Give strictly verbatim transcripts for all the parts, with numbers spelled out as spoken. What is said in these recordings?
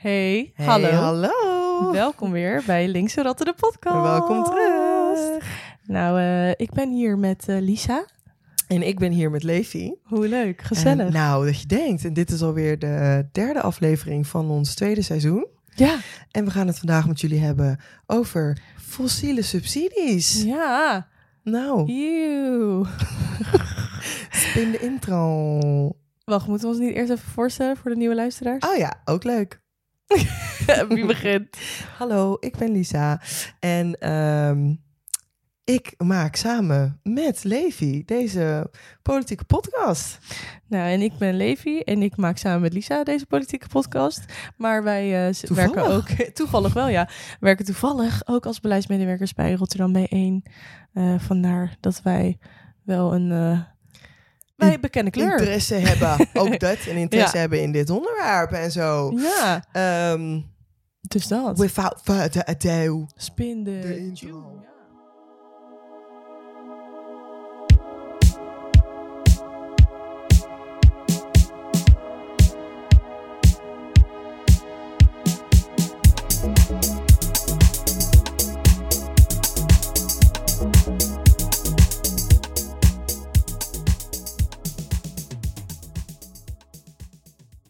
Hey, hey hallo. hallo. Welkom weer bij Linkse Ratten, de podcast. Welkom terug. Nou, uh, ik ben hier met uh, Lisa. En ik ben hier met Levi. Hoe leuk, gezellig. En, nou, dat je denkt. En dit is alweer de derde aflevering van ons tweede seizoen. Ja. En we gaan het vandaag met jullie hebben over fossiele subsidies. Ja. Nou. Eeuw. Spin de intro. Wacht, moeten we ons niet eerst even voorstellen voor de nieuwe luisteraars? Oh ja, ook leuk. Wie begint? Hallo, ik ben Lisa. En um, ik maak samen met Levi deze politieke podcast. Nou, en ik ben Levi en ik maak samen met Lisa deze politieke podcast. Maar wij uh, werken ook... Toevallig wel, ja. We werken toevallig ook als beleidsmedewerkers bij Rotterdam mee een. Uh, vandaar dat wij wel een... Uh, Wij bekennen kleur. Interesse hebben, ook dat. En interesse ja. hebben in dit onderwerp en zo. Ja. Um, dus dat. Without further ado. Spin de intro. Ja.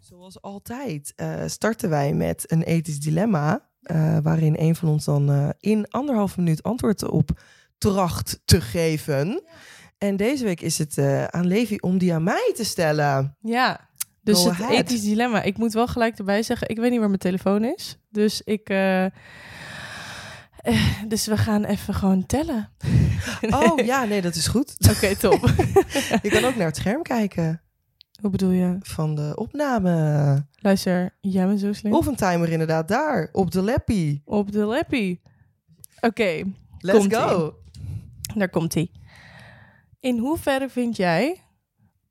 Zoals altijd uh, starten wij met een ethisch dilemma, uh, waarin een van ons dan uh, in anderhalf minuut antwoord op tracht te geven. Ja. En deze week is het uh, aan Levi om die aan mij te stellen. Ja, dus Go het ahead. Ethisch dilemma. Ik moet wel gelijk erbij zeggen, ik weet niet waar mijn telefoon is. Dus ik... Uh... Dus we gaan even gewoon tellen. Oh ja, nee, dat is goed. Oké, okay, top. Je kan ook naar het scherm kijken. Hoe bedoel je? Van de opname. Luister, jij bent zo slim. Of een timer inderdaad, daar. Op de lappie. Op de lappie. Oké, okay, let's komt go. In. Daar komt hij. In hoeverre vind jij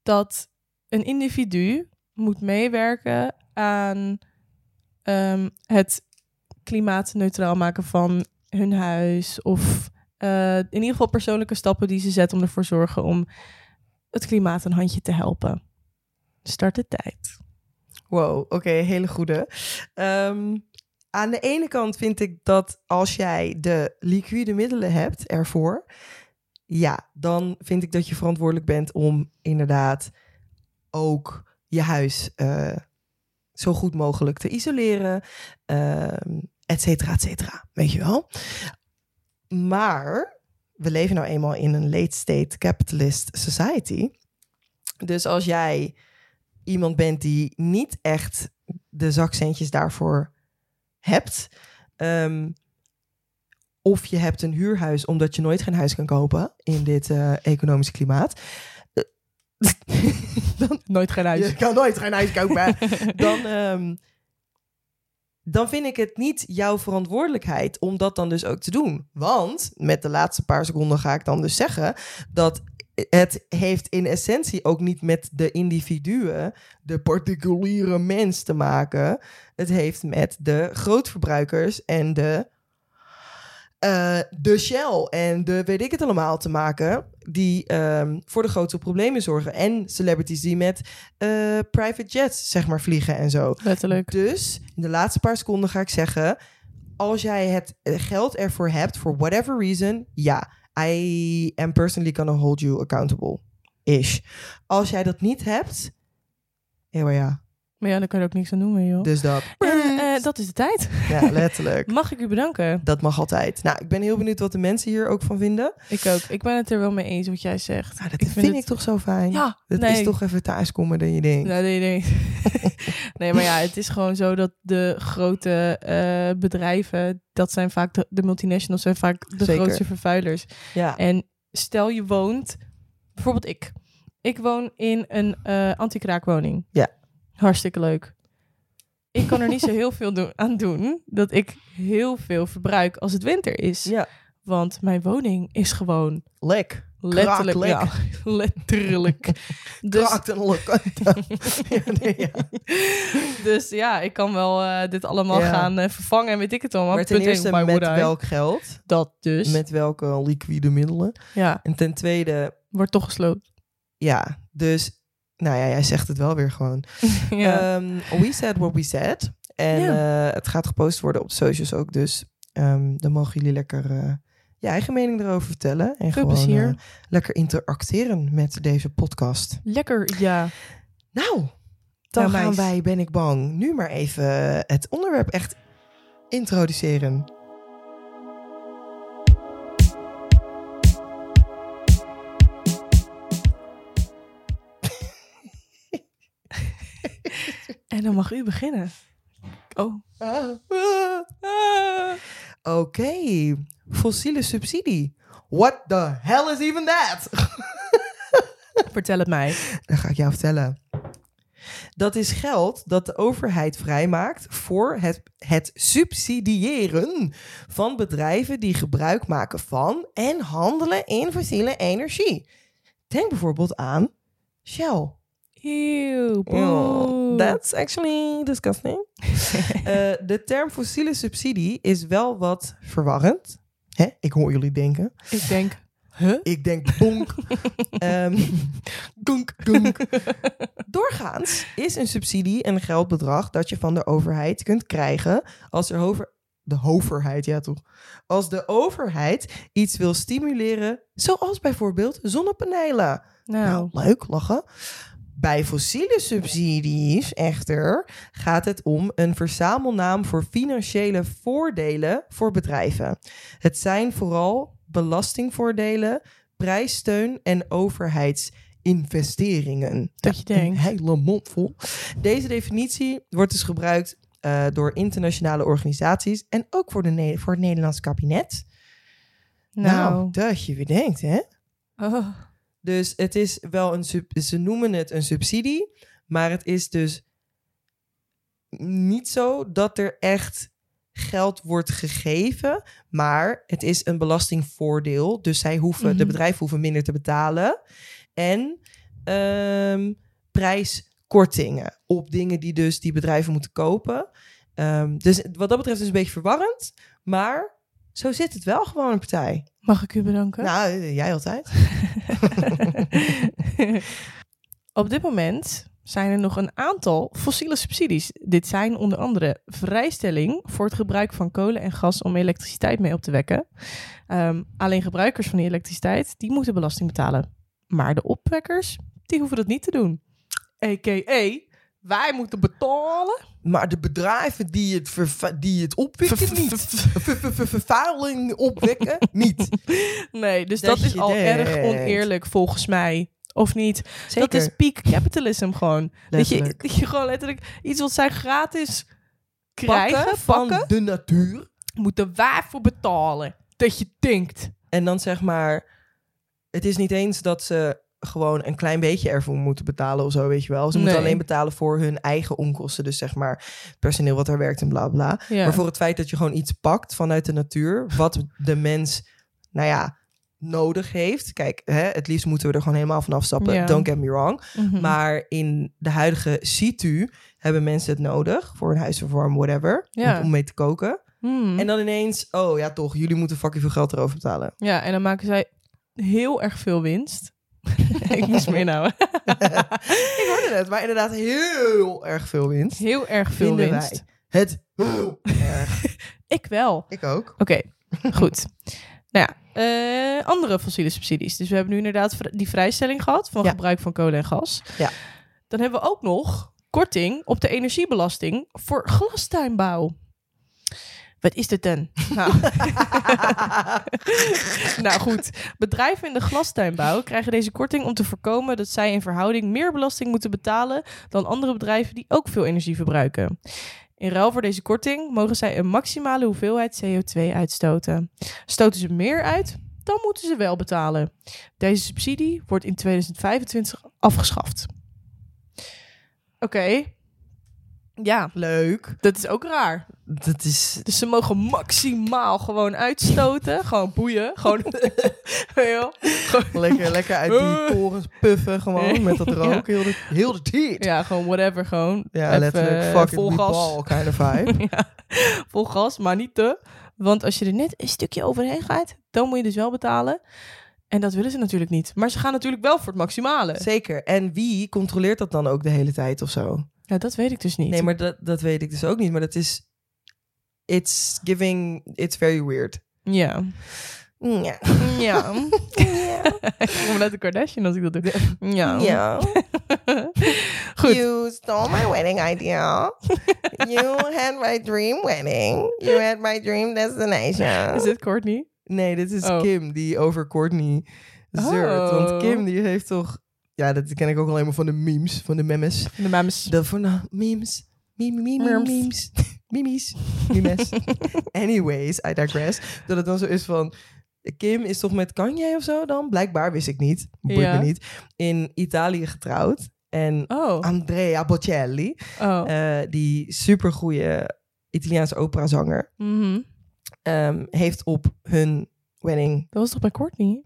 dat een individu moet meewerken aan um, het klimaatneutraal maken van hun huis? Of uh, in ieder geval persoonlijke stappen die ze zetten om ervoor te zorgen om het klimaat een handje te helpen. Start de tijd. Wow, oké, okay, hele goede. Um, aan de ene kant vind ik dat als jij de liquide middelen hebt ervoor... ja, dan vind ik dat je verantwoordelijk bent om inderdaad ook je huis uh, zo goed mogelijk te isoleren. Uh, et cetera, et cetera, weet je wel. Maar we leven nou eenmaal in een late-state capitalist society. Dus als jij... iemand bent die niet echt de zakcentjes daarvoor hebt. Um, of je hebt een huurhuis omdat je nooit geen huis kan kopen in dit uh, economische klimaat. Dan, nooit geen huis. Je kan nooit geen huis kopen. dan, um, dan vind ik het niet jouw verantwoordelijkheid om dat dan dus ook te doen. Want met de laatste paar seconden ga ik dan dus zeggen dat... het heeft in essentie ook niet met de individuen, de particuliere mens te maken. Het heeft met de grootverbruikers en de, uh, de Shell en de weet ik het allemaal te maken... die um, voor de grootste problemen zorgen. En celebrities die met uh, private jets zeg maar vliegen en zo. Letterlijk. Dus in de laatste paar seconden ga ik zeggen... als jij het geld ervoor hebt, for whatever reason, ja... I am personally gonna hold you accountable-ish. Als jij dat niet hebt... Eeuw ja. Maar ja, dan kan je er ook niks aan doen, joh. Dus dat... En, uh, dat is de tijd. Ja, letterlijk. Mag ik u bedanken? Dat mag altijd. Nou, ik ben heel benieuwd wat de mensen hier ook van vinden. Ik ook. Ik ben het er wel mee eens wat jij zegt. Nou, dat ik vind, vind het... ik toch zo fijn. Ja. Dat nee. is toch even thuiskomen dan je denkt. Nou, dat je denkt. Nee, maar ja, het is gewoon zo dat de grote uh, bedrijven... dat zijn vaak de, de multinationals, zijn vaak de Zeker. grootste vervuilers. Ja. En stel je woont... Bijvoorbeeld ik. Ik woon in een uh, anti-kraakwoning. Ja. Hartstikke leuk. Ik kan er niet zo heel veel do- aan doen... dat ik heel veel verbruik als het winter is. Ja. Want mijn woning is gewoon... lek. Letterlijk. Kraak, ja, letterlijk. Dus... kraakt en lek. Ja, nee, ja. Dus ja, ik kan wel uh, dit allemaal ja. gaan uh, vervangen... en weet ik het allemaal. Maar ten eerste met woorduit. welk geld? Dat dus. Met welke liquide middelen? Ja. En ten tweede... wordt toch gesloopt. Ja, dus... nou ja, jij zegt het wel weer gewoon. Ja. Um, we said what we said. En ja. uh, het gaat gepost worden op de socials ook. Dus um, dan mogen jullie lekker uh, je eigen mening erover vertellen. En Veel gewoon uh, lekker interacteren met deze podcast. Lekker, ja. Nou, dan nou, gaan meis. wij, ben ik bang, nu maar even het onderwerp echt introduceren. En dan mag u beginnen. Oh. Ah. Ah. Ah. Oké. Okay. Fossiele subsidie. What the hell is even that? Vertel het mij. Dan ga ik jou vertellen. Dat is geld dat de overheid vrijmaakt voor het, het subsidiëren van bedrijven die gebruik maken van en handelen in fossiele energie. Denk bijvoorbeeld aan Shell. Ew, oh, that's actually disgusting. uh, de term fossiele subsidie is wel wat verwarrend. Hè? Ik hoor jullie denken. Ik denk, huh? Ik denk, donk. um, donk, donk. Doorgaans is een subsidie een geldbedrag dat je van de overheid kunt krijgen als er over... De overheid, ja toch. Als de overheid iets wil stimuleren, zoals bijvoorbeeld zonnepanelen. Nou, nou leuk, lachen. Bij fossiele subsidies echter gaat het om een verzamelnaam voor financiële voordelen voor bedrijven. Het zijn vooral belastingvoordelen, prijssteun en overheidsinvesteringen. Dat je denkt. Een hele mond vol. Deze definitie wordt dus gebruikt uh, door internationale organisaties en ook voor, de ne- voor het Nederlandse kabinet. Nou. nou, dat je weer denkt, hè? Oh. Dus het is wel een sub- ze noemen het een subsidie, maar het is dus niet zo dat er echt geld wordt gegeven, maar het is een belastingvoordeel. Dus zij hoeven, mm-hmm. de bedrijven hoeven minder te betalen en um, prijskortingen op dingen die dus die bedrijven moeten kopen. Um, dus wat dat betreft is het een beetje verwarrend, maar zo zit het wel gewoon een partij. Mag ik u bedanken? Nou, jij altijd. Op dit moment zijn er nog een aantal fossiele subsidies. Dit zijn onder andere vrijstelling voor het gebruik van kolen en gas om elektriciteit mee op te wekken. Um, alleen gebruikers van die elektriciteit, die moeten belasting betalen. Maar de opwekkers, die hoeven dat niet te doen. A K A wij moeten betalen. Maar de bedrijven die het, verva- die het opwekken ver, niet. Ver, ver, ver, ver, vervuiling opwekken niet. Nee, dus dat, dat is al deed. erg oneerlijk volgens mij. Of niet? Zeker. Dat is peak capitalism gewoon. Dat je, dat je gewoon letterlijk iets wat zij gratis krijgen pakken, van pakken, de natuur. Moeten wij voor betalen. Dat je denkt. En dan zeg maar, het is niet eens dat ze... gewoon een klein beetje ervoor moeten betalen of zo, weet je wel. Ze nee. moeten alleen betalen voor hun eigen onkosten. Dus zeg maar personeel wat daar werkt en bla bla. Ja. Maar voor het feit dat je gewoon iets pakt vanuit de natuur... wat de mens, nou ja, nodig heeft. Kijk, hè, het liefst moeten we er gewoon helemaal van afstappen. Ja. Don't get me wrong. Mm-hmm. Maar in de huidige situ hebben mensen het nodig... voor een huisverwarming, whatever, ja. om, om mee te koken. Mm. En dan ineens, oh ja toch, jullie moeten fucking veel geld erover betalen. Ja, en dan maken zij heel erg veel winst... Ik moest me inhouden. Ik hoorde het, maar inderdaad heel erg veel winst. Heel erg veel Vinden winst. Wij het heel erg. Ik wel. Ik ook. Oké, okay, goed. Nou ja, uh, andere fossiele subsidies. Dus we hebben nu inderdaad die vrijstelling gehad... van ja. gebruik van kolen en gas. Ja. Dan hebben we ook nog korting op de energiebelasting... voor glastuinbouw. Wat is dit dan? Nou. nou goed, bedrijven in de glastuinbouw krijgen deze korting om te voorkomen dat zij in verhouding meer belasting moeten betalen dan andere bedrijven die ook veel energie verbruiken. In ruil voor deze korting mogen zij een maximale hoeveelheid C O twee uitstoten. Stoten ze meer uit, dan moeten ze wel betalen. Deze subsidie wordt in tweeduizend vijfentwintig afgeschaft. Oké. Okay. Ja, leuk. Dat is ook raar. Dat is... Dus ze mogen maximaal gewoon uitstoten. Gewoon boeien. Gewoon... lekker, lekker uit die torens puffen gewoon. Nee. Met dat rook. Ja. Heel, de, heel de tijd. Ja, gewoon whatever. Gewoon. Ja, even, letterlijk. Uh, fuck vol it, gas. Ball, kind of vibe. ja, vol gas, maar niet te. Want als je er net een stukje overheen gaat, dan moet je dus wel betalen. En dat willen ze natuurlijk niet. Maar ze gaan natuurlijk wel voor het maximale. Zeker. En wie controleert dat dan ook de hele tijd of zo? Ja, dat weet ik dus niet. Nee, maar dat, dat weet ik dus ook niet. Maar dat is... It's giving... It's very weird. Ja. Ja. Ja. Ik kom uit de Kardashian als ik dat doe. Ja. Ja. Goed. You stole my wedding idea. You had my dream wedding. You had my dream destination. Is dit Courtney? Nee, dit is oh. Kim die over Courtney zeurt. Oh. Want Kim die heeft toch... Ja, dat ken ik ook alleen maar van de memes. Van de memes. De memes. De van de memes. Meme, meme, memes. Mimies. Mimes. Anyways, I digress. Dat het dan zo is van... Kim is toch met Kanye of zo dan? Blijkbaar, wist ik niet. Boeit ja. me niet. In Italië getrouwd. En oh. Andrea Bocelli. Oh. Uh, die supergoeie Italiaanse operazanger. Mm-hmm. Um, heeft op hun wedding... Dat was toch bij Courtney?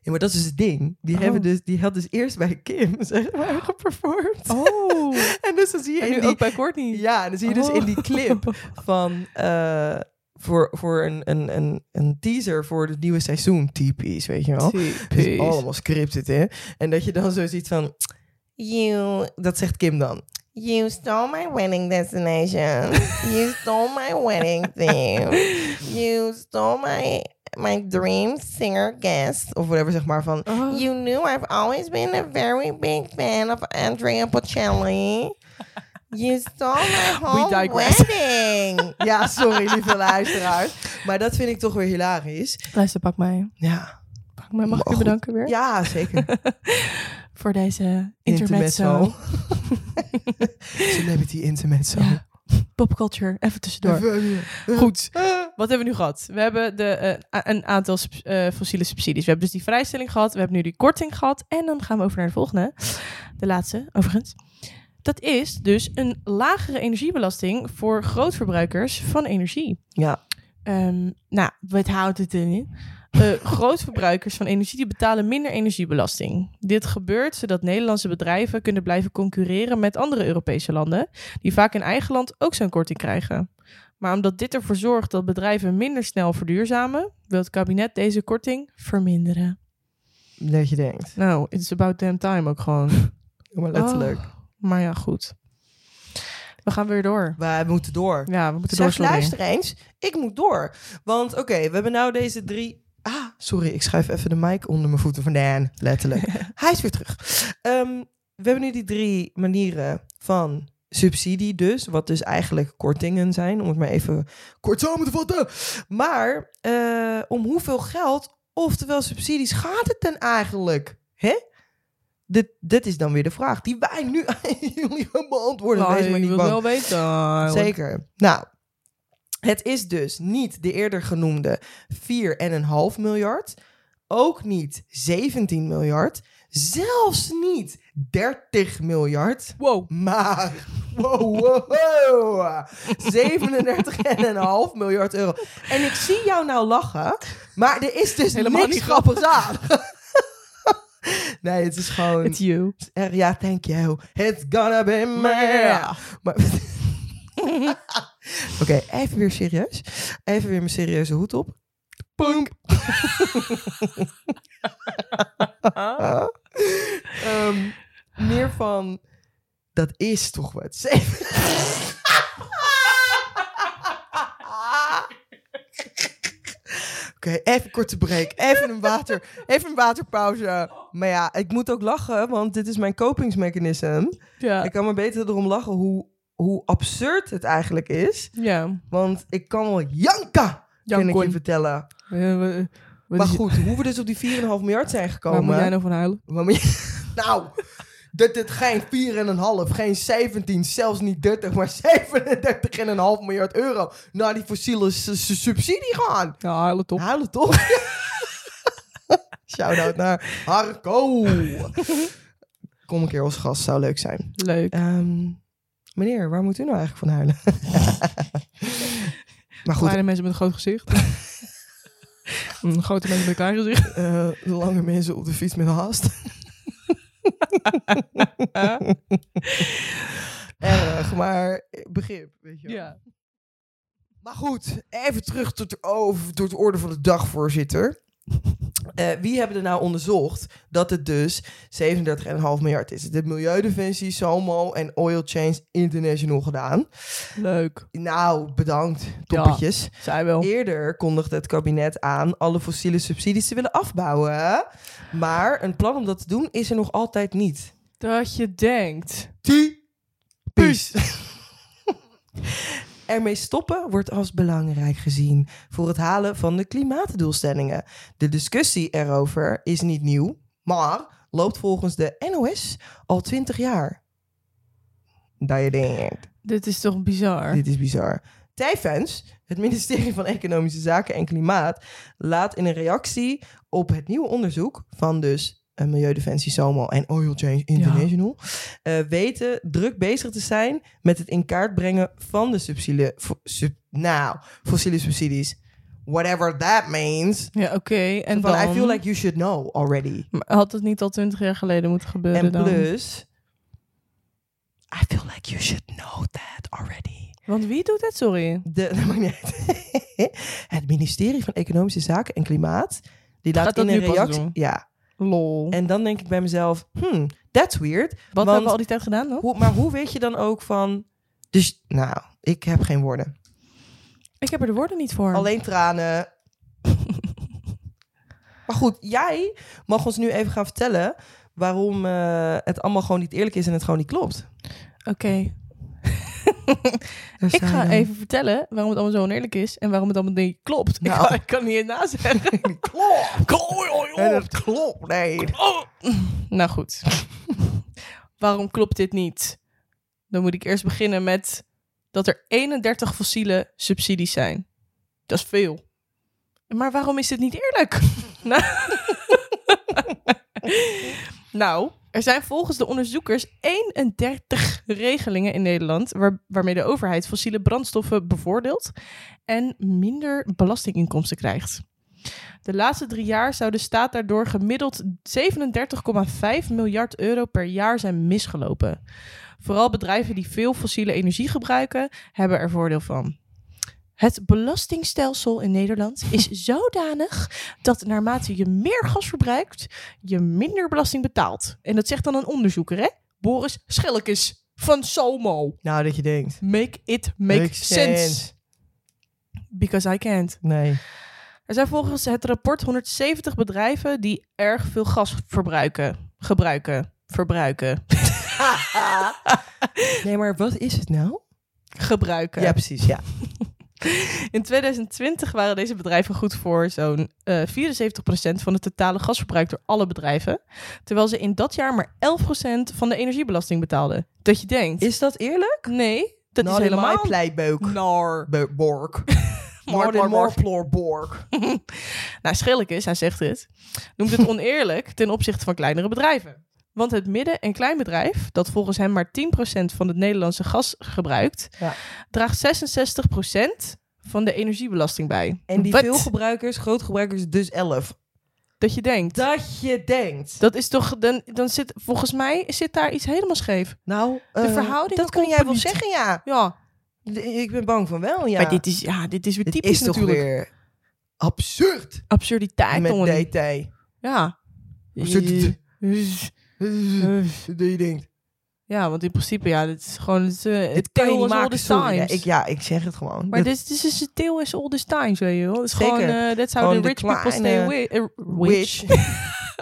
Ja, maar dat is dus het ding. Die, oh. hebben dus, die had dus eerst bij Kim, zeg maar, geperformd. Oh. En dus dan zie je... En in nu die, ook bij Courtney. Ja, en dan zie je oh. dus in die clip van... Uh, voor voor een, een, een, een teaser voor het nieuwe seizoen. Typisch, weet je wel. Typisch. Dus allemaal scripted, hè. En dat je dan zo ziet van... You... Dat zegt Kim dan. You stole my wedding destination. You stole my wedding theme. You stole my... My dream singer guest. Of whatever, zeg maar. Van, oh. You knew I've always been a very big fan of Andrea Bocelli. You stole my whole wedding. Ja, sorry, lieve luisteraars. Maar dat vind ik toch weer hilarisch. Luister, pak mij. Ja. Pak mij. Mag ik je bedanken weer? Ja, zeker. Voor deze intermezzo. Celebrity intermezzo. Ja. Popculture, even tussendoor. Even, uh, Goed, uh, wat hebben we nu gehad? We hebben de, uh, a- een aantal sub- uh, fossiele subsidies. We hebben dus die vrijstelling gehad. We hebben nu die korting gehad. En dan gaan we over naar de volgende. De laatste, overigens. Dat is dus een lagere energiebelasting voor grootverbruikers van energie. Ja. Um, nou, wat houdt het in? Uh, grootverbruikers van energie die betalen minder energiebelasting. Dit gebeurt zodat Nederlandse bedrijven kunnen blijven concurreren met andere Europese landen, die vaak in eigen land ook zo'n korting krijgen. Maar omdat dit ervoor zorgt dat bedrijven minder snel verduurzamen, wil het kabinet deze korting verminderen. Dat je denkt. Nou, it's about damn time ook gewoon. Maar letterlijk. Oh, maar ja, goed. We gaan weer door. We moeten door. Ja, we moeten door. Luister eens, ik moet door. Want oké, okay, we hebben nou deze drie... Ah, sorry, ik schuif even de mic onder mijn voeten vandaan. Letterlijk. Hij is weer terug. Um, we hebben nu die drie manieren van subsidie dus. Wat dus eigenlijk kortingen zijn. Om het maar even kort samen te vatten. Maar uh, om hoeveel geld, oftewel subsidies, gaat het dan eigenlijk? Hè? Dit, dit is dan weer de vraag die wij nu aan jullie gaan beantwoorden. Nou, Wees maar niet bang. Ik wil wel weten. Zeker. Nou, het is dus niet de eerder genoemde vier komma vijf miljard. Ook niet zeventien miljard. Zelfs niet dertig miljard. Wow. Maar wow, wow, wow. zevenendertig komma vijf miljard euro. En ik zie jou nou lachen, maar er is dus helemaal niks niet grappigs aan. Nee, het is gewoon... It's you. Er, ja, thank you. It's gonna be me. Maar... Oké, okay, even weer serieus. Even weer mijn serieuze hoed op. Poem. um, meer van... Dat is toch wat. Oké, okay, even korte break. Even een, water, even een waterpauze. Maar ja, ik moet ook lachen, want dit is mijn kopingsmechanisme. Ja. Ik kan maar beter erom lachen hoe, hoe absurd het eigenlijk is. Ja. Want ik kan wel janken, kan ik je vertellen. Ja, we, we, maar goed, hoe we dus op die vier komma vijf miljard zijn gekomen... Waar moet jij nou van huilen? Nou... Dat dit geen vier komma vijf, geen zeventien, zelfs niet dertig, maar zevenendertig komma vijf miljard euro naar die fossiele su- su- subsidie gaan. Ja, huilen toch. Huilen toch. Shout-out naar Harco. Kom een keer als gast, zou leuk zijn. Leuk. Um, meneer, waar moet u nou eigenlijk van huilen? Maar goed. Kleine mensen met een groot gezicht. Een grote mensen met een klein gezicht. Uh, lange mensen op de fiets met haast. Erg, maar begrip, weet je wel. Ja. Maar goed, even terug tot de, over, tot de orde van de dag, voorzitter. Uh, wie hebben er nou onderzocht dat het dus zevenendertig komma vijf miljard is? Het heeft Milieudefensie, SOMO en Oil Change International gedaan. Leuk. Nou, bedankt, toppertjes. Ja, zij wel. Eerder kondigde het kabinet aan alle fossiele subsidies te willen afbouwen. Maar een plan om dat te doen is er nog altijd niet. Dat je denkt. Typisch. Ermee stoppen wordt als belangrijk gezien voor het halen van de klimaatdoelstellingen. De discussie erover is niet nieuw, maar loopt volgens de N O S al twintig jaar. Dat je denkt. Dit is toch bizar? Dit is bizar. Tevens, het ministerie van Economische Zaken en Klimaat laat in een reactie op het nieuwe onderzoek van dus Milieudefensie, SOMO en Oil Change International... Ja. Uh, weten druk bezig te zijn met het in kaart brengen van de subsidie, fo, sub, nou, fossiele subsidies. Whatever that means. Ja, oké. Okay. En van, dan, I feel like you should know already. Had het niet al twintig jaar geleden moeten gebeuren en dan? En plus, I feel like you should know that already. Want wie doet dat, sorry? De, dat maakt niet uit. Het ministerie van Economische Zaken en Klimaat... die laat dat in dat een reactie... Ja. Lol. En dan denk ik bij mezelf, hmm, that's weird. Wat want, hebben we al die tijd gedaan dan? Hoe, maar hoe weet je dan ook van... Dus, nou, ik heb geen woorden. Ik heb er de woorden niet voor. Alleen tranen. Maar goed, jij mag ons nu even gaan vertellen... waarom uh, het allemaal gewoon niet eerlijk is en het gewoon niet klopt. Oké. Okay. Ik ga even vertellen waarom het allemaal zo oneerlijk is... en waarom het allemaal niet klopt. Nou. Ik, kan, ik kan niet hierna zeggen. Klopt. Klopt. En het klopt, nee. Klopt. Nou goed. Waarom klopt dit niet? Dan moet ik eerst beginnen met... dat er eenendertig fossiele subsidies zijn. Dat is veel. Maar waarom is dit niet eerlijk? Nou... Nou, er zijn volgens de onderzoekers eenendertig regelingen in Nederland... Waar, waarmee de overheid fossiele brandstoffen bevoordeelt... en minder belastinginkomsten krijgt. De laatste drie jaar zou de staat daardoor gemiddeld zevenendertig komma vijf miljard euro per jaar zijn misgelopen. Vooral bedrijven die veel fossiele energie gebruiken, hebben er voordeel van. Het belastingstelsel in Nederland is zodanig dat naarmate je meer gas verbruikt, je minder belasting betaalt. En dat zegt dan een onderzoeker, hè? Boris Schellekes van SOMO. Nou, dat je denkt. Make it make, make sense. sense. Because I can't. Nee. Er zijn volgens het rapport honderdzeventig bedrijven die erg veel gas verbruiken. Gebruiken. Verbruiken. Nee, maar wat is het nou? Gebruiken. Ja, precies, ja. In twintig twintig waren deze bedrijven goed voor zo'n uh, vierenzeventig procent van het totale gasverbruik door alle bedrijven. Terwijl ze in dat jaar maar elf procent van de energiebelasting betaalden. Dat je denkt... Is dat eerlijk? Nee, dat Not is helemaal... Not in my playbook. Nar. Be- bork. Marploorborg. Nou, Schellekes, hij zegt dit, noemt het oneerlijk ten opzichte van kleinere bedrijven. Want het midden- en kleinbedrijf, dat volgens hem maar tien procent van het Nederlandse gas gebruikt, ja, draagt zesenzestig procent van de energiebelasting bij. En die Wat? veelgebruikers, grootgebruikers, dus elf. Dat je denkt. Dat je denkt. Dat is toch, dan, dan zit, volgens mij zit daar iets helemaal scheef. Nou, de uh, verhouding. Dat kan jij wel zeggen, ja. Ja. Ik ben bang van wel, ja. Maar dit is, ja, dit is weer typisch is natuurlijk. Dit is toch weer absurd. Absurditeit. Met jongen. D T. Ja. Absurditeit. Dat je denkt. Ja, want in principe, ja, dit is gewoon... Het uh, tail is all the times. Ja ik, ja, ik zeg het gewoon. Maar dit is het tail is all the times, weet je wel. Het is Zeker. gewoon, uh, that's how gewoon the rich the people stay wi- uh, rich.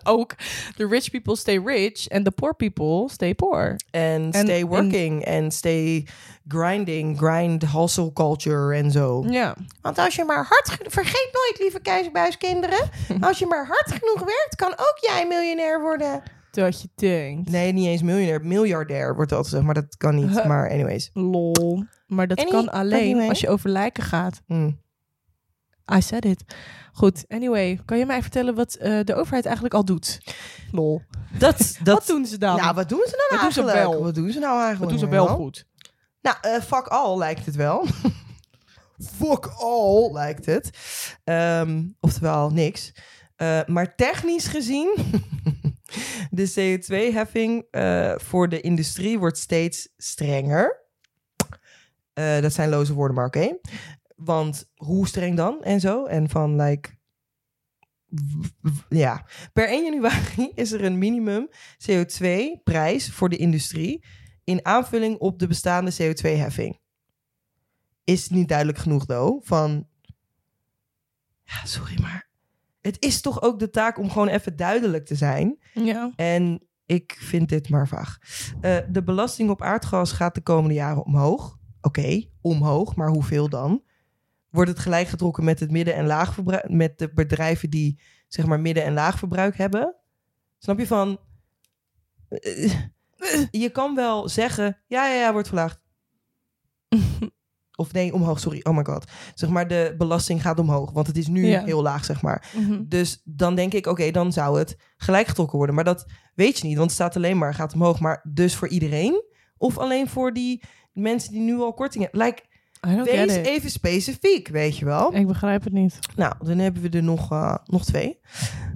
Ook, the rich people stay rich and the poor people stay poor. And, and stay working and, and stay grinding, grind hustle culture en zo. Ja. Want als je maar hard... Ge- Vergeet nooit, lieve Keizerbuiskinderen. Als je maar hard genoeg werkt, kan ook jij miljonair worden. Dat je denkt. Nee, niet eens miljonair. Miljardair wordt altijd gezegd, maar dat kan niet. Huh. Maar anyways. Lol. Maar dat Any, kan alleen anyway. als je over lijken gaat. Mm. I said it. Goed, anyway. Kan je mij vertellen wat uh, de overheid eigenlijk al doet? Lol. Dat, dat, wat doen ze dan? Nou, wat doen ze dan wat eigenlijk? Doen ze wel? Wat doen ze nou eigenlijk? Wat doen ze wel goed? Nou, uh, fuck all lijkt het wel. Fuck all lijkt het. Um, oftewel niks. Uh, maar technisch gezien... De C O twee heffing uh, voor de industrie wordt steeds strenger. Uh, dat zijn loze woorden, maar oké. Okay. Want hoe streng dan en zo? En van, like, ja, per één januari is er een minimum C O twee prijs voor de industrie in aanvulling op de bestaande C O twee heffing. Is niet duidelijk genoeg, though, van... Ja, sorry, maar... Het is toch ook de taak om gewoon even duidelijk te zijn. Ja. En ik vind dit maar vaag. Uh, de belasting op aardgas gaat de komende jaren omhoog. Oké, okay, omhoog, maar hoeveel dan? Wordt het gelijk getrokken met het midden- en laagverbruik, met de bedrijven die zeg maar midden- en laagverbruik hebben? Snap je van... Uh, je kan wel zeggen, ja, ja, ja, wordt verlaagd. Of nee, omhoog, sorry. Oh my god. Zeg maar, de belasting gaat omhoog. Want het is nu ja. heel laag, zeg maar. Mm-hmm. Dus dan denk ik, oké, okay, dan zou het gelijk getrokken worden. Maar dat weet je niet, want het staat alleen maar, gaat omhoog. Maar dus voor iedereen? Of alleen voor die mensen die nu al kortingen hebben? Like, wees even specifiek, weet je wel. Ik begrijp het niet. Nou, dan hebben we er nog, uh, nog twee.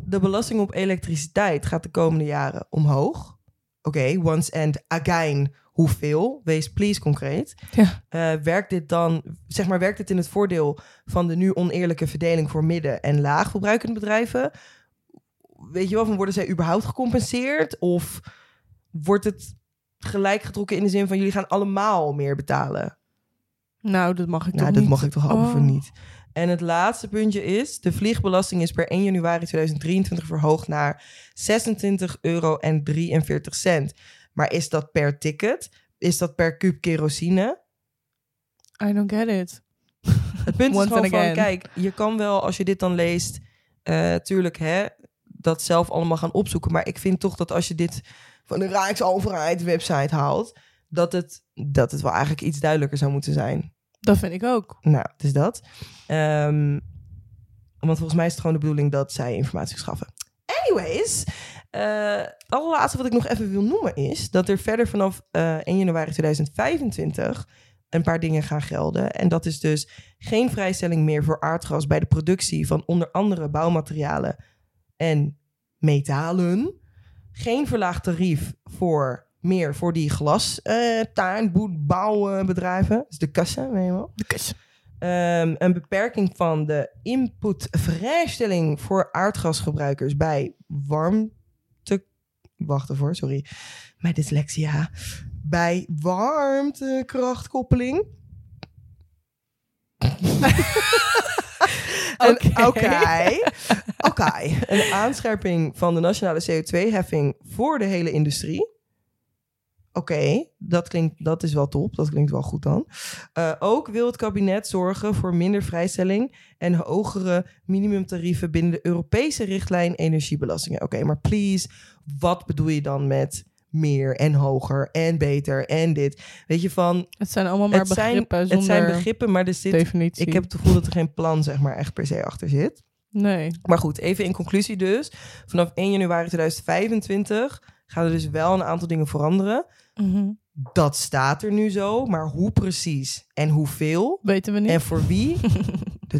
De belasting op elektriciteit gaat de komende jaren omhoog. Oké, okay, once and again... Hoeveel? Wees please concreet. Ja. Uh, werkt dit dan, zeg maar, werkt dit in het voordeel van de nu oneerlijke verdeling voor midden- en laagverbruikende bedrijven? Weet je wel, van worden zij überhaupt gecompenseerd? Of wordt het gelijk getrokken in de zin van jullie gaan allemaal meer betalen? Nou, dat mag ik nou, toch dat niet? Dat mag ik toch oh. over niet? En het laatste puntje is, de vliegbelasting is per één januari tweeduizend drieëntwintig verhoogd naar zesentwintig euro en drieënveertig cent. Maar is dat per ticket? Is dat per kuub kerosine? I don't get it. Het punt is gewoon van, kijk, je kan wel, als je dit dan leest... Uh, tuurlijk, hè, dat zelf allemaal gaan opzoeken. Maar ik vind toch dat als je dit van de Rijksoverheid website haalt... dat het, dat het wel eigenlijk iets duidelijker zou moeten zijn. Dat vind ik ook. Nou, het is dat. Um, want volgens mij is het gewoon de bedoeling dat zij informatie schaffen. Anyways... Uh, het allerlaatste wat ik nog even wil noemen is... dat er verder vanaf uh, één januari tweeduizend vijfentwintig een paar dingen gaan gelden. En dat is dus geen vrijstelling meer voor aardgas... bij de productie van onder andere bouwmaterialen en metalen. Geen verlaagd tarief voor meer voor die glas, uh, tuinbouwbedrijven. Dus de kassen, weet je wel. De kassen. Um, een beperking van de inputvrijstelling voor aardgasgebruikers bij warm... Wacht ervoor, sorry. Mijn dyslexia. Bij warmtekrachtkoppeling. Oké. Okay. Okay. Een aanscherping van de nationale C O twee heffing voor de hele industrie. Oké, okay, dat klinkt, dat is wel top. Dat klinkt wel goed dan. Uh, ook wil het kabinet zorgen voor minder vrijstelling... en hogere minimumtarieven binnen de Europese richtlijn energiebelastingen. Oké, okay, maar please, wat bedoel je dan met meer en hoger en beter en dit? Weet je van... Het zijn allemaal maar begrippen zonder... Het zijn begrippen, maar er zit... Definitie. Ik heb het gevoel dat er geen plan, zeg maar, echt per se achter zit. Nee. Maar goed, even in conclusie dus. Vanaf één januari tweeduizend vijfentwintig... gaan er dus wel een aantal dingen veranderen. Mm-hmm. Dat staat er nu zo, maar hoe precies en hoeveel... Weten we niet. En voor wie,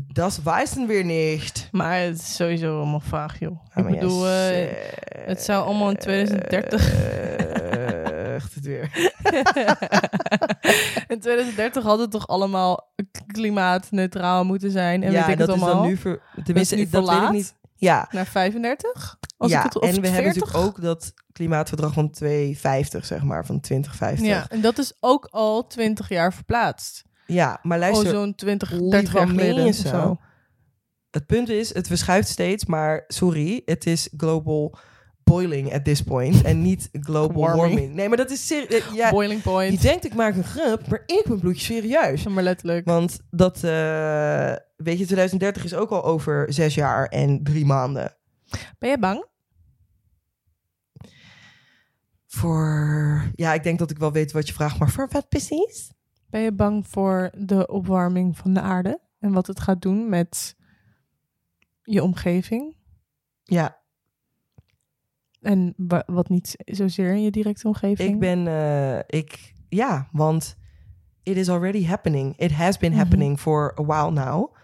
dat weten we niet. Maar het is sowieso allemaal vaag, joh. Ja, ik bedoel, uh, uh, het zou allemaal in twintig dertig... Uh, echt het weer. In twintig dertig had het toch allemaal klimaatneutraal moeten zijn? En ja, weet ik dat het allemaal? Is dan nu... Ver, tenminste, is nu dat verlaat? Weet ik niet. Ja. Naar vijfendertig? Als ja, ik het, en we veertig? Hebben natuurlijk ook dat klimaatverdrag van tweeënvijftig, zeg maar, van twintig vijftig. Ja, en dat is ook al twintig jaar verplaatst. Ja, maar luister... Oh, zo'n twintig, dertig jaar geleden. Zo. Het punt is, het verschuift steeds, maar sorry, het is global boiling at this point en niet global warming. warming. Nee, maar dat is serieus. Ja, boiling point. Je denkt, ik maak een grap, maar ik ben bloedje serieus. Ja, maar letterlijk. Want dat, uh, weet je, twintig dertig is ook al over zes jaar en drie maanden. Ben je bang? Voor... Ja, ik denk dat ik wel weet wat je vraagt, maar voor wat precies? Ben je bang voor de opwarming van de aarde? En wat het gaat doen met je omgeving? Ja. En wa- wat niet zozeer in je directe omgeving? Ik ben... Uh, ik Ja, want it is already happening. It has been happening mm-hmm. for a while now.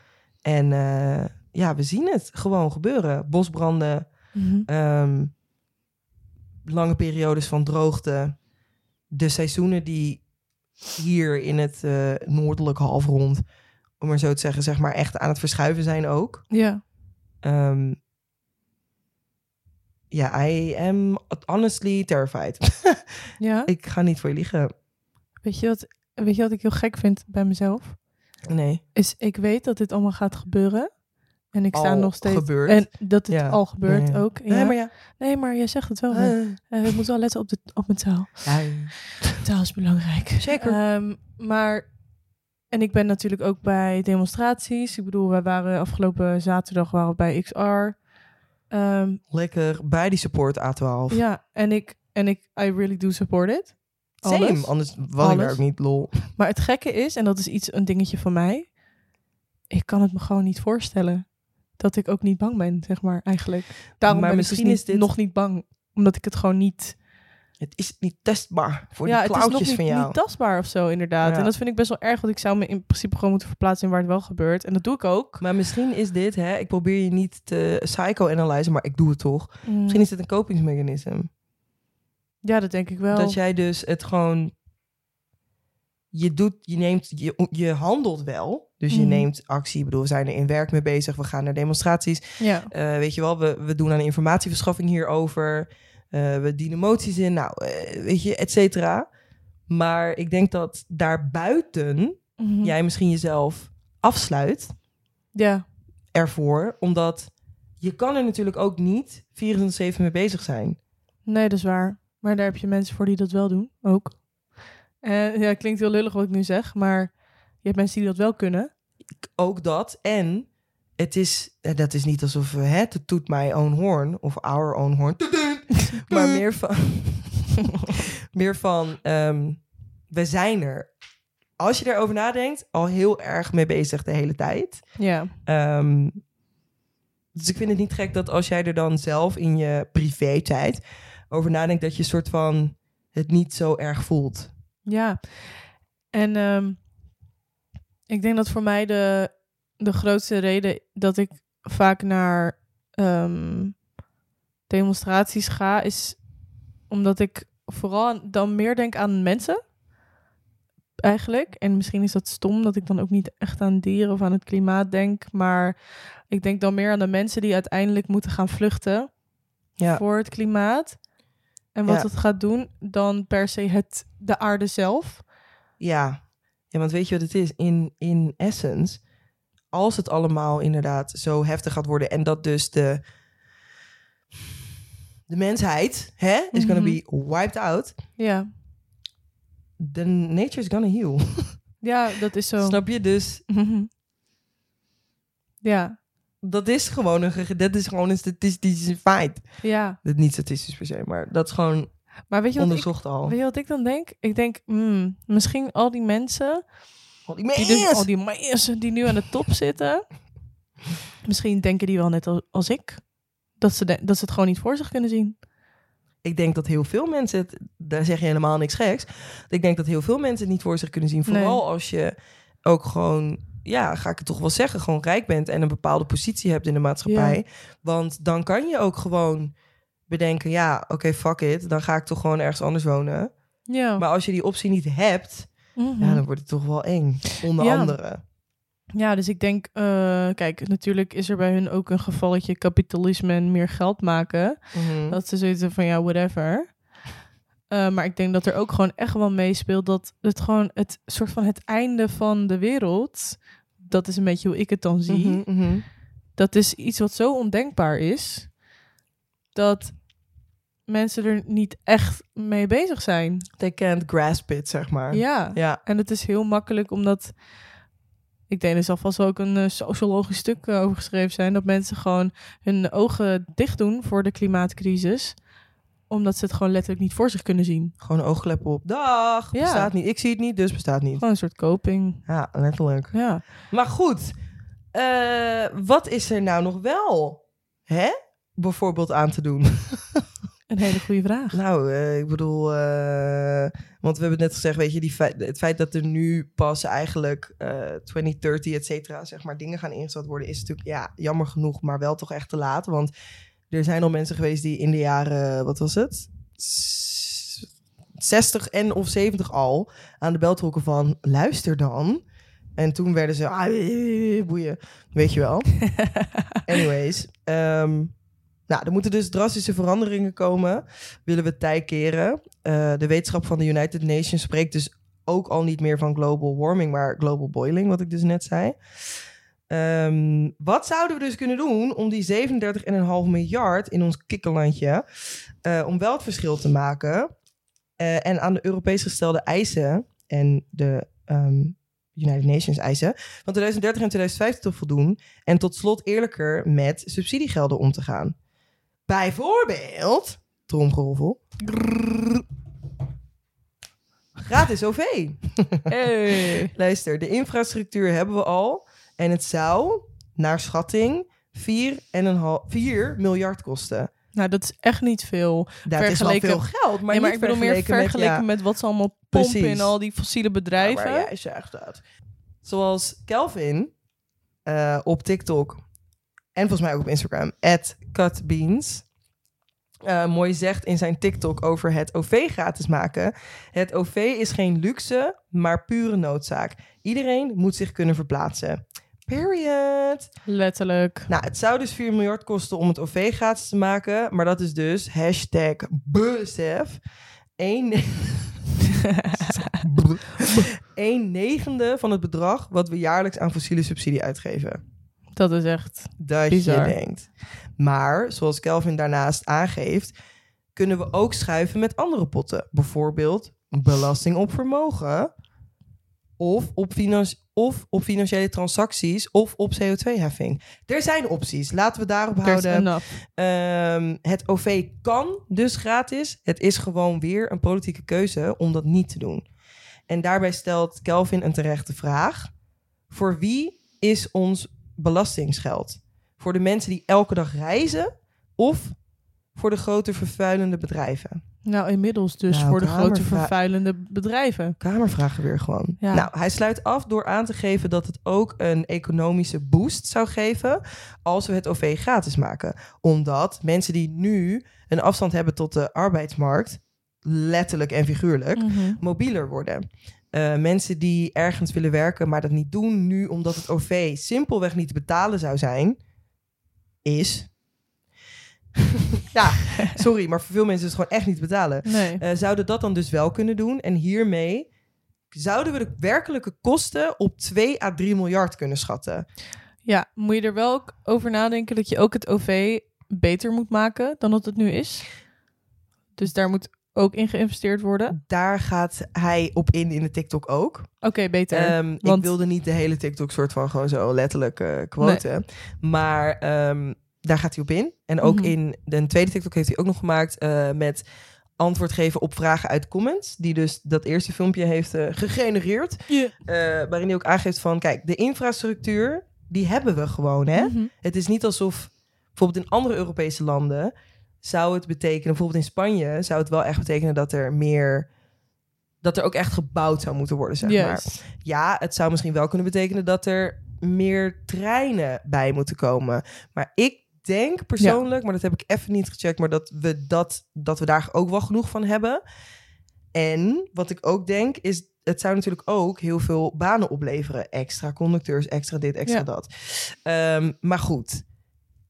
En... Uh, Ja, we zien het gewoon gebeuren. Bosbranden, mm-hmm. um, lange periodes van droogte. De seizoenen die hier in het uh, noordelijke halfrond, om maar zo te zeggen, zeg maar echt aan het verschuiven zijn ook. Ja. Um, Ja, I am honestly terrified. Ja? Ik ga niet voor je liegen. Weet je wat, weet je wat ik heel gek vind bij mezelf? Nee. Is ik weet dat dit allemaal gaat gebeuren. En ik sta al nog steeds... Gebeurd. En dat het ja. al gebeurt nee. ook. Ja. Nee, maar ja. Nee, maar jij zegt het wel. Uh. Uh, we moeten wel letten op, de, op mijn taal. Ja. Taal is belangrijk. Zeker. Um, maar... En ik ben natuurlijk ook bij demonstraties. Ik bedoel, wij waren afgelopen zaterdag waren we bij X R. Um, Lekker, bij die support A twaalf. Ja, en ik, en ik, I really do support it. Alles. Same, anders was ik er ook niet, lol. Maar het gekke is, en dat is iets, een dingetje van mij. Ik kan het me gewoon niet voorstellen. Dat ik ook niet bang ben, zeg maar, eigenlijk. Daarom maar ben misschien ik dus niet, is dit... nog niet bang. Omdat ik het gewoon niet... Het is niet tastbaar voor ja, die klauwtjes niet, van jou. Ja, het is niet tastbaar of zo, inderdaad. Ja. En dat vind ik best wel erg, want ik zou me in principe gewoon moeten verplaatsen in waar het wel gebeurt. En dat doe ik ook. Maar misschien is dit, hè, ik probeer je niet te psycho-analysen, maar ik doe het toch. Mm. Misschien is dit een kopingsmechanisme. Ja, dat denk ik wel. Dat jij dus het gewoon... Je doet, je neemt, je, je handelt wel. Dus mm. je neemt actie. Ik bedoel, we zijn er in werk mee bezig. We gaan naar demonstraties. Ja. Uh, weet je wel, we, we doen aan informatieverschaffing hierover... Uh, we dienen moties in, nou, uh, weet je, et cetera. Maar ik denk dat daarbuiten mm-hmm. jij misschien jezelf afsluit ja. ervoor. Omdat je kan er natuurlijk ook niet vierentwintig zeven mee bezig zijn. Nee, dat is waar. Maar daar heb je mensen voor die dat wel doen, ook. Uh, ja, klinkt heel lullig wat ik nu zeg, maar je hebt mensen die dat wel kunnen. Ook dat, en het is, dat is niet alsof, hè, to toot my own horn of our own horn... Maar meer van, meer van um, we zijn er, als je daarover nadenkt, al heel erg mee bezig de hele tijd. Ja. Um, dus ik vind het niet gek dat als jij er dan zelf in je privé-tijd over nadenkt, dat je soort van het niet zo erg voelt. Ja. En um, ik denk dat voor mij de, de grootste reden dat ik vaak naar... Um, demonstraties ga, is omdat ik vooral dan meer denk aan mensen, eigenlijk. En misschien is dat stom, dat ik dan ook niet echt aan dieren of aan het klimaat denk, maar ik denk dan meer aan de mensen die uiteindelijk moeten gaan vluchten ja. voor het klimaat. En wat ja. het gaat doen, dan per se het, de aarde zelf. Ja. Ja, want weet je wat het is? In, in essence, als het allemaal inderdaad zo heftig gaat worden en dat dus de de mensheid, hè, is gonna be wiped out. Ja. Yeah. The nature is gonna heal. Ja, dat is zo. Snap je? Dus... Ja. Mm-hmm. Yeah. Dat is gewoon een... Dat is gewoon een statistische feit. Ja. Yeah. Dat niet statistisch per se, maar dat is gewoon maar weet je wat onderzocht ik, al. Weet je wat ik dan denk? Ik denk, mm, misschien al die mensen... Al die mensen! Die, dus, al die mensen die nu aan de top zitten. Misschien denken die wel net als, als ik. Dat ze, de, dat ze het gewoon niet voor zich kunnen zien. Ik denk dat heel veel mensen... Het, daar zeg je helemaal niks geks. Ik denk dat heel veel mensen het niet voor zich kunnen zien. Vooral nee. als je ook gewoon... Ja, ga ik het toch wel zeggen. Gewoon rijk bent en een bepaalde positie hebt in de maatschappij. Ja. Want dan kan je ook gewoon bedenken... Ja, oké, okay, fuck it. Dan ga ik toch gewoon ergens anders wonen. Ja. Maar als je die optie niet hebt... Mm-hmm. Ja, dan wordt het toch wel eng. Onder ja. andere... Ja, dus ik denk, uh, kijk, natuurlijk is er bij hun ook een gevalletje kapitalisme en meer geld maken. Mm-hmm. Dat ze zoiets van, ja, whatever. Uh, maar ik denk dat er ook gewoon echt wel meespeelt dat het gewoon het soort van het einde van de wereld, dat is een beetje hoe ik het dan zie. Mm-hmm, mm-hmm. Dat is iets wat zo ondenkbaar is, dat mensen er niet echt mee bezig zijn. They can't grasp it, zeg maar. Ja, ja. En het is heel makkelijk omdat... Ik denk, er zal vast wel ook een uh, sociologisch stuk uh, over geschreven zijn... dat mensen gewoon hun ogen dicht doen voor de klimaatcrisis... omdat ze het gewoon letterlijk niet voor zich kunnen zien. Gewoon een oogklep op. Dag, ja. Bestaat niet. Ik zie het niet, dus bestaat niet. Gewoon een soort coping. Ja, letterlijk. Ja. Maar goed, uh, wat is er nou nog wel, hè, bijvoorbeeld aan te doen? Een hele goede vraag. Nou, uh, ik bedoel... Uh, want we hebben net gezegd, weet je... Die feit, het feit dat er nu pas eigenlijk... Uh, twintig dertig, et cetera, zeg maar... dingen gaan ingesteld worden... is natuurlijk, ja, jammer genoeg... maar wel toch echt te laat. Want er zijn al mensen geweest die in de jaren... wat was het? zestig en of zeventig al... aan de bel trokken van... luister dan. En toen werden ze... Ah, boeien. Weet je wel. Anyways... Um, Nou, er moeten dus drastische veranderingen komen. Willen we het tij keren? Uh, de wetenschap van de United Nations spreekt dus ook al niet meer van global warming, maar global boiling, wat ik dus net zei. Um, wat zouden we dus kunnen doen om die zevenendertig komma vijf miljard in ons kikkerlandje, uh, om wel het verschil te maken uh, en aan de Europees gestelde eisen en de um, United Nations eisen van twintig dertig en twintig vijftig te voldoen en tot slot eerlijker met subsidiegelden om te gaan. Bijvoorbeeld, tromgeroffel, gratis O V. Hey. Luister, de infrastructuur hebben we al. En het zou, naar schatting, vier miljard kosten. Nou, dat is echt niet veel. Dat vergeleken... is wel veel geld, maar, nee, maar niet ik bedoel meer vergeleken met, ja, met wat ze allemaal pompen precies in al die fossiele bedrijven. Ja, maar jij zegt dat. Zoals Kelvin uh, op TikTok en volgens mij ook op Instagram, at cutbeans, uh, mooi zegt in zijn TikTok over het O V gratis maken. Het O V is geen luxe, maar pure noodzaak. Iedereen moet zich kunnen verplaatsen. Period. Letterlijk. Nou, het zou dus vier miljard kosten om het O V gratis te maken. Maar dat is dus hashtag besef. Een... een negende van het bedrag wat we jaarlijks aan fossiele subsidie uitgeven. Dat is echt dat bizar. Je denkt. Maar, zoals Kelvin daarnaast aangeeft, kunnen we ook schuiven met andere potten. Bijvoorbeeld belasting op vermogen, of op, financi- of op financiële transacties, of op C O twee heffing. Er zijn opties. Laten we daarop houden. Um, het O V kan dus gratis. Het is gewoon weer een politieke keuze om dat niet te doen. En daarbij stelt Kelvin een terechte vraag. Voor wie is ons belastingsgeld? Voor de mensen die elke dag reizen, of voor de grote vervuilende bedrijven? Nou, inmiddels dus nou, voor de grote vervuilende bedrijven. Kamervragen weer gewoon. Ja. Nou, hij sluit af door aan te geven dat het ook een economische boost zou geven als we het O V gratis maken. Omdat mensen die nu een afstand hebben tot de arbeidsmarkt, letterlijk en figuurlijk, mm-hmm. mobieler worden. Uh, mensen die ergens willen werken, maar dat niet doen nu omdat het O V simpelweg niet te betalen zou zijn, is... ja, sorry, maar voor veel mensen is het gewoon echt niet betalen. Nee. Uh, zouden dat dan dus wel kunnen doen? En hiermee zouden we de werkelijke kosten op twee à drie miljard kunnen schatten. Ja, moet je er wel ook over nadenken dat je ook het O V beter moet maken dan dat het nu is. Dus daar moet ook in geïnvesteerd worden. Daar gaat hij op in, in de TikTok ook. Oké, okay, beter. Um, want... Ik wilde niet de hele TikTok soort van gewoon zo letterlijk uh, quoten. Nee. Maar... Um, daar gaat hij op in. En ook mm-hmm. in de tweede TikTok heeft hij ook nog gemaakt... Uh, met antwoord geven op vragen uit comments... die dus dat eerste filmpje heeft uh, gegenereerd. Yeah. Uh, waarin hij ook aangeeft van... kijk, de infrastructuur, die hebben we gewoon. Hè? Mm-hmm. Het is niet alsof... bijvoorbeeld in andere Europese landen... zou het betekenen, bijvoorbeeld in Spanje... zou het wel echt betekenen dat er meer... dat er ook echt gebouwd zou moeten worden, zeg yes. maar. Ja, het zou misschien wel kunnen betekenen... dat er meer treinen bij moeten komen. Maar ik... denk persoonlijk, ja. maar dat heb ik even niet gecheckt... maar dat we, dat, dat we daar ook wel genoeg van hebben. En wat ik ook denk is... het zou natuurlijk ook heel veel banen opleveren. Extra conducteurs, extra dit, extra ja. dat. Um, maar goed,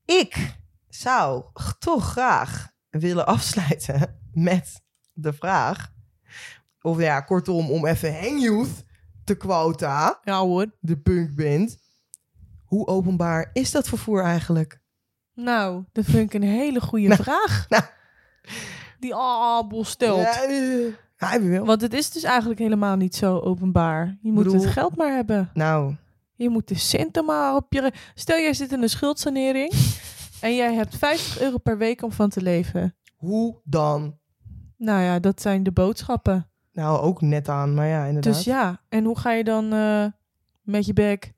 ik zou toch graag willen afsluiten... met de vraag... of ja, kortom, om even Hang Youth te quota... Ja hoor. De punkband. Hoe openbaar is dat vervoer eigenlijk? Nou, dat vind ik een hele goede nou, vraag. Nou. Die Abel stelt. Ja, ja, wel. Want het is dus eigenlijk helemaal niet zo openbaar. Je moet Bedoel, het geld maar hebben. Nou. Je moet de centen maar op je... Stel, jij zit in een schuldsanering... en jij hebt vijftig euro per week om van te leven. Hoe dan? Nou ja, dat zijn de boodschappen. Nou, ook net aan, maar ja, inderdaad. Dus ja, en hoe ga je dan uh, met je bek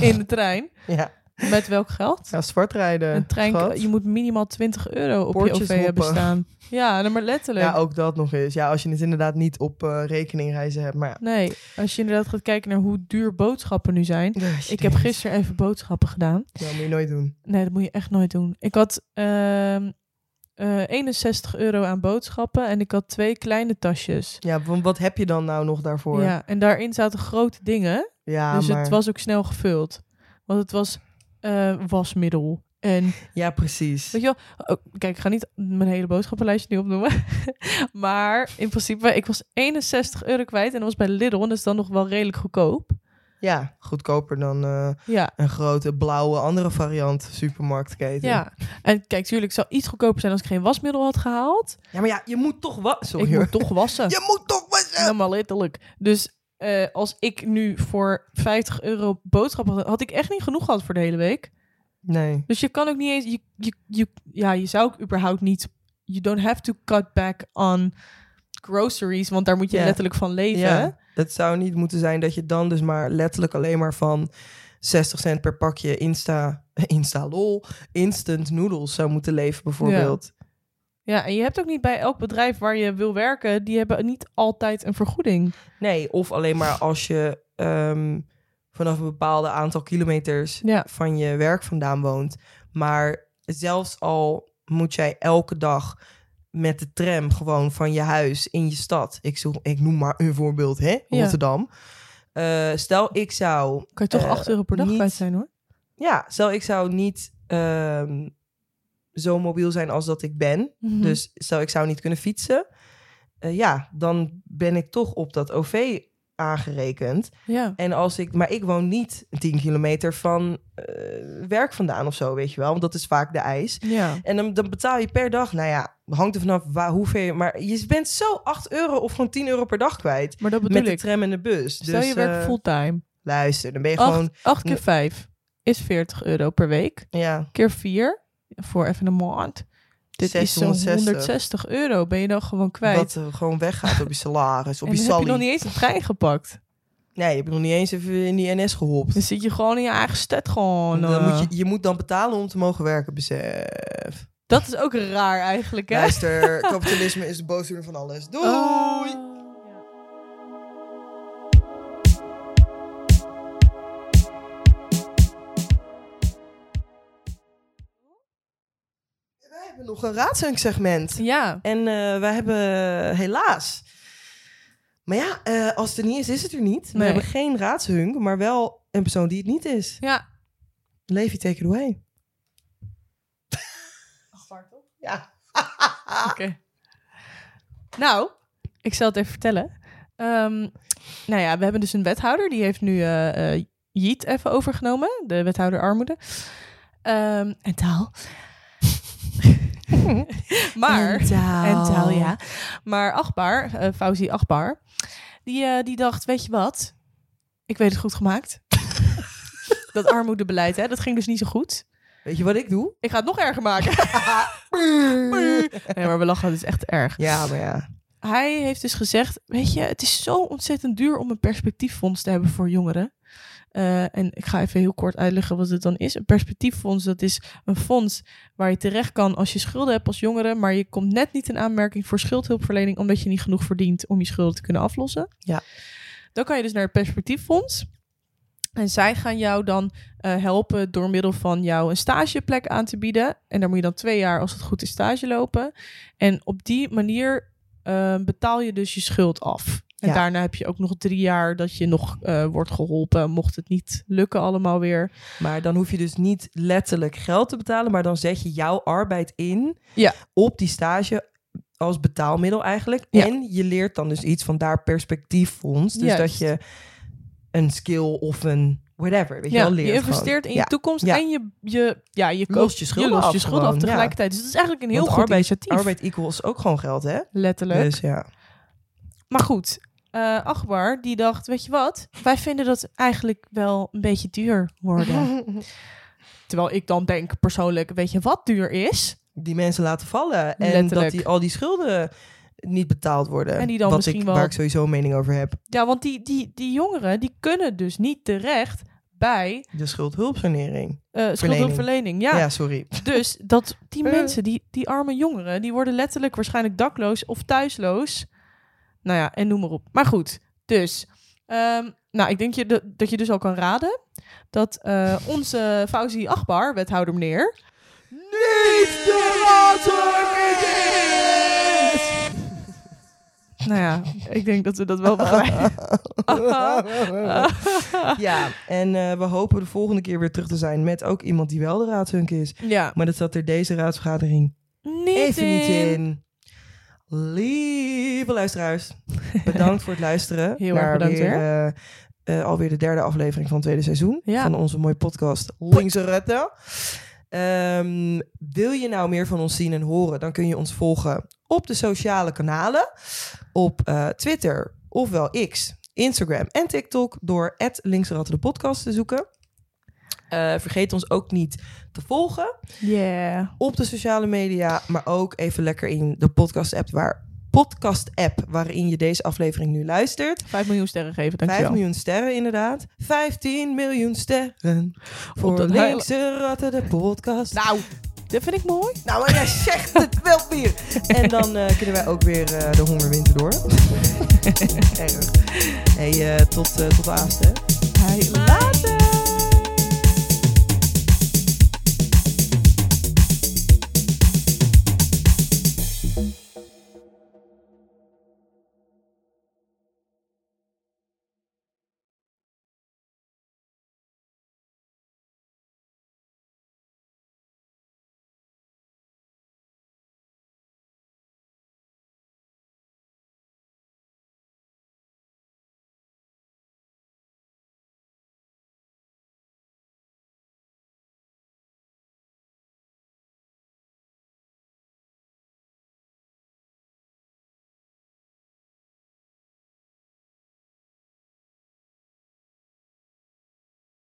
in de trein? Ja. Met welk geld? Ja, zwart rijden. Een trein, je moet minimaal twintig euro op Poortjes je O V hoppen. Hebben staan. Ja, maar letterlijk. Ja, ook dat nog eens. Ja, als je het inderdaad niet op uh, rekeningreizen hebt. Maar ja. Nee, als je inderdaad gaat kijken naar hoe duur boodschappen nu zijn. Ja, ik denk. heb gisteren even boodschappen gedaan. Ja, dat moet je nooit doen. Nee, dat moet je echt nooit doen. Ik had uh, uh, eenenzestig euro aan boodschappen en ik had twee kleine tasjes. Ja, want wat heb je dan nou nog daarvoor? Ja, en daarin zaten grote dingen. Ja, dus maar... het was ook snel gevuld. Want het was... Uh, wasmiddel, En, ja, precies. Weet je wel, kijk, ik ga niet mijn hele boodschappenlijstje nu opnoemen. Maar in principe, ik was eenenzestig euro kwijt. En dat was bij Lidl. En dat is dan nog wel redelijk goedkoop. Ja, goedkoper dan uh, ja. een grote blauwe andere variant supermarktketen. Ja, en kijk, tuurlijk zou iets goedkoper zijn als ik geen wasmiddel had gehaald. Ja, maar ja, je moet toch wassen. Ik hoor. moet toch wassen. Je moet toch wassen! Helemaal letterlijk. Dus uh, als ik nu voor vijftig euro boodschappen had, had ik echt niet genoeg gehad voor de hele week. Nee. Dus je kan ook niet eens... Je, je, je, ja, je zou ook überhaupt niet... You don't have to cut back on groceries, want daar moet je yeah. letterlijk van leven. Yeah. Dat zou niet moeten zijn dat je dan dus maar letterlijk alleen maar van zestig cent per pakje Insta... Insta lol, instant noodles zou moeten leven bijvoorbeeld. Ja. ja, en je hebt ook niet bij elk bedrijf waar je wil werken... die hebben niet altijd een vergoeding. Nee, of alleen maar als je... Um, vanaf een bepaalde aantal kilometers ja. van je werk vandaan woont. Maar zelfs al moet jij elke dag met de tram gewoon van je huis in je stad... Ik, zo, ik noem maar een voorbeeld, hè? Rotterdam. Ja. Uh, stel, ik zou... Kan je toch uh, acht euro per dag niet, kwijt zijn, hoor? Ja, stel, ik zou niet uh, zo mobiel zijn als dat ik ben. Mm-hmm. Dus stel, ik zou niet kunnen fietsen. Uh, ja, dan ben ik toch op dat O V... aangerekend. Ja. En als ik... Maar ik woon niet tien kilometer van uh, werk vandaan of zo, weet je wel. Want dat is vaak de eis. Ja. En dan, dan betaal je per dag... Nou ja, hangt er vanaf waar, hoeveel je... Maar je bent zo acht euro of gewoon tien euro per dag kwijt. Maar dat bedoel met ik. Met de tram en de bus. Stel dus, je werkt uh, fulltime. Luister, dan ben je acht, gewoon... acht keer vijf is veertig euro per week. Ja. Keer vier voor even een maand. Dit zeshonderdzestig is zo'n honderdzestig euro. Ben je dan gewoon kwijt? Wat uh, gewoon weggaat op je salaris, op je saldo. En heb je nog niet eens een trein gepakt. Nee, je hebt nog niet eens even in die N S gehopt. Dan zit je gewoon in je eigen stad gewoon. Dan uh... moet je, je moet dan betalen om te mogen werken, besef. Dat is ook raar eigenlijk, hè? Luister, kapitalisme is de boosdoener van alles. Doei! Oh. Nog een raadzangsegment. Ja. En uh, wij hebben uh, helaas... Maar ja, uh, als het er niet is, is het er niet. Nee. We hebben geen raadshunk, maar wel een persoon die het niet is. Ja. Levi, take it away. Achbar, toch? Ja. Oké. Okay. Nou, ik zal het even vertellen. Um, nou ja, we hebben dus een wethouder. Die heeft nu uh, uh, Jeet even overgenomen. De wethouder armoede. Um, en taal... maar, en taal. En taal, ja. Maar Achbar, uh, Faouzi Achbar, die, uh, die dacht, weet je wat? Ik weet het goed gemaakt. Dat armoedebeleid, hè, dat ging dus niet zo goed. Weet je wat ik doe? Ik ga het nog erger maken. Nee, maar we lachen, het is echt erg. Ja, maar ja. Hij heeft dus gezegd, weet je, het is zo ontzettend duur om een perspectieffonds te hebben voor jongeren. Uh, en ik ga even heel kort uitleggen wat het dan is. Een perspectieffonds, dat is een fonds waar je terecht kan als je schulden hebt als jongere, maar je komt net niet in aanmerking voor schuldhulpverlening, omdat je niet genoeg verdient om je schulden te kunnen aflossen. Ja. Dan kan je dus naar het perspectieffonds. En zij gaan jou dan uh, helpen door middel van jou een stageplek aan te bieden. En daar moet je dan twee jaar, als het goed is, stage lopen. En op die manier uh, betaal je dus je schuld af. En ja. daarna heb je ook nog drie jaar dat je nog uh, wordt geholpen, mocht het niet lukken allemaal weer. Maar dan hoef je dus niet letterlijk geld te betalen, maar dan zet je jouw arbeid in ja. op die stage als betaalmiddel eigenlijk. Ja. En je leert dan dus iets van daar perspectieffonds. Dus Juist. dat je een skill of een whatever, weet je ja, wel, leert. Je investeert gewoon. in je ja. toekomst ja. en je, je, ja, je lost je schulden af, schuld af tegelijkertijd. Ja. Dus het is eigenlijk een heel Want goed arbeid, initiatief. Arbeid equals ook gewoon geld, hè? Letterlijk. Dus ja. Maar goed, uh, Achbar, die dacht, weet je wat? Wij vinden dat eigenlijk wel een beetje duur worden. Terwijl ik dan denk persoonlijk, weet je wat duur is? Die mensen laten vallen. En Letterlijk. dat die, al die schulden niet betaald worden. En die dan wat misschien ik, wel... Waar ik sowieso een mening over heb. Ja, want die, die, die jongeren, die kunnen dus niet terecht bij... De schuldhulpverlening. Uh, schuldhulpverlening, ja. Ja, sorry. Dus dat die uh. mensen, die, die arme jongeren, die worden letterlijk waarschijnlijk dakloos of thuisloos... Nou ja, en noem maar op. Maar goed, dus... Um, nou, ik denk je de, dat je dus al kan raden... dat uh, onze Faouzi Achbar, wethouder meneer... niet de water is! Nou ja, ik denk dat we dat wel begrijpen. Ja, en uh, we hopen de volgende keer weer terug te zijn met ook iemand die wel de raadshunk is. Ja. Maar dat zat er deze raadsvergadering niet even in. niet in. Lieve luisteraars, bedankt voor het luisteren. Heel erg bedankt weer, weer. Uh, uh, alweer de derde aflevering van het tweede seizoen. Ja. Van onze mooie podcast Linkse Ratten. Um, wil je nou meer van ons zien en horen, dan kun je ons volgen op de sociale kanalen. Op uh, Twitter, ofwel X, Instagram en TikTok door at linkse ratten de podcast te zoeken. Uh, vergeet ons ook niet te volgen yeah. op de sociale media, maar ook even lekker in de podcast app waar podcast app waarin je deze aflevering nu luistert. Vijf miljoen sterren geven, dankjewel. Vijf miljoen sterren, inderdaad. Vijftien miljoen sterren voor de Linkse Ratten, de podcast. Nou, dat vind ik mooi. Nou, maar jij zegt het wel weer. En dan uh, kunnen wij ook weer uh, de hongerwinter door. Erg. Hey, uh, tot, uh, tot de avond, hè. Hey, later.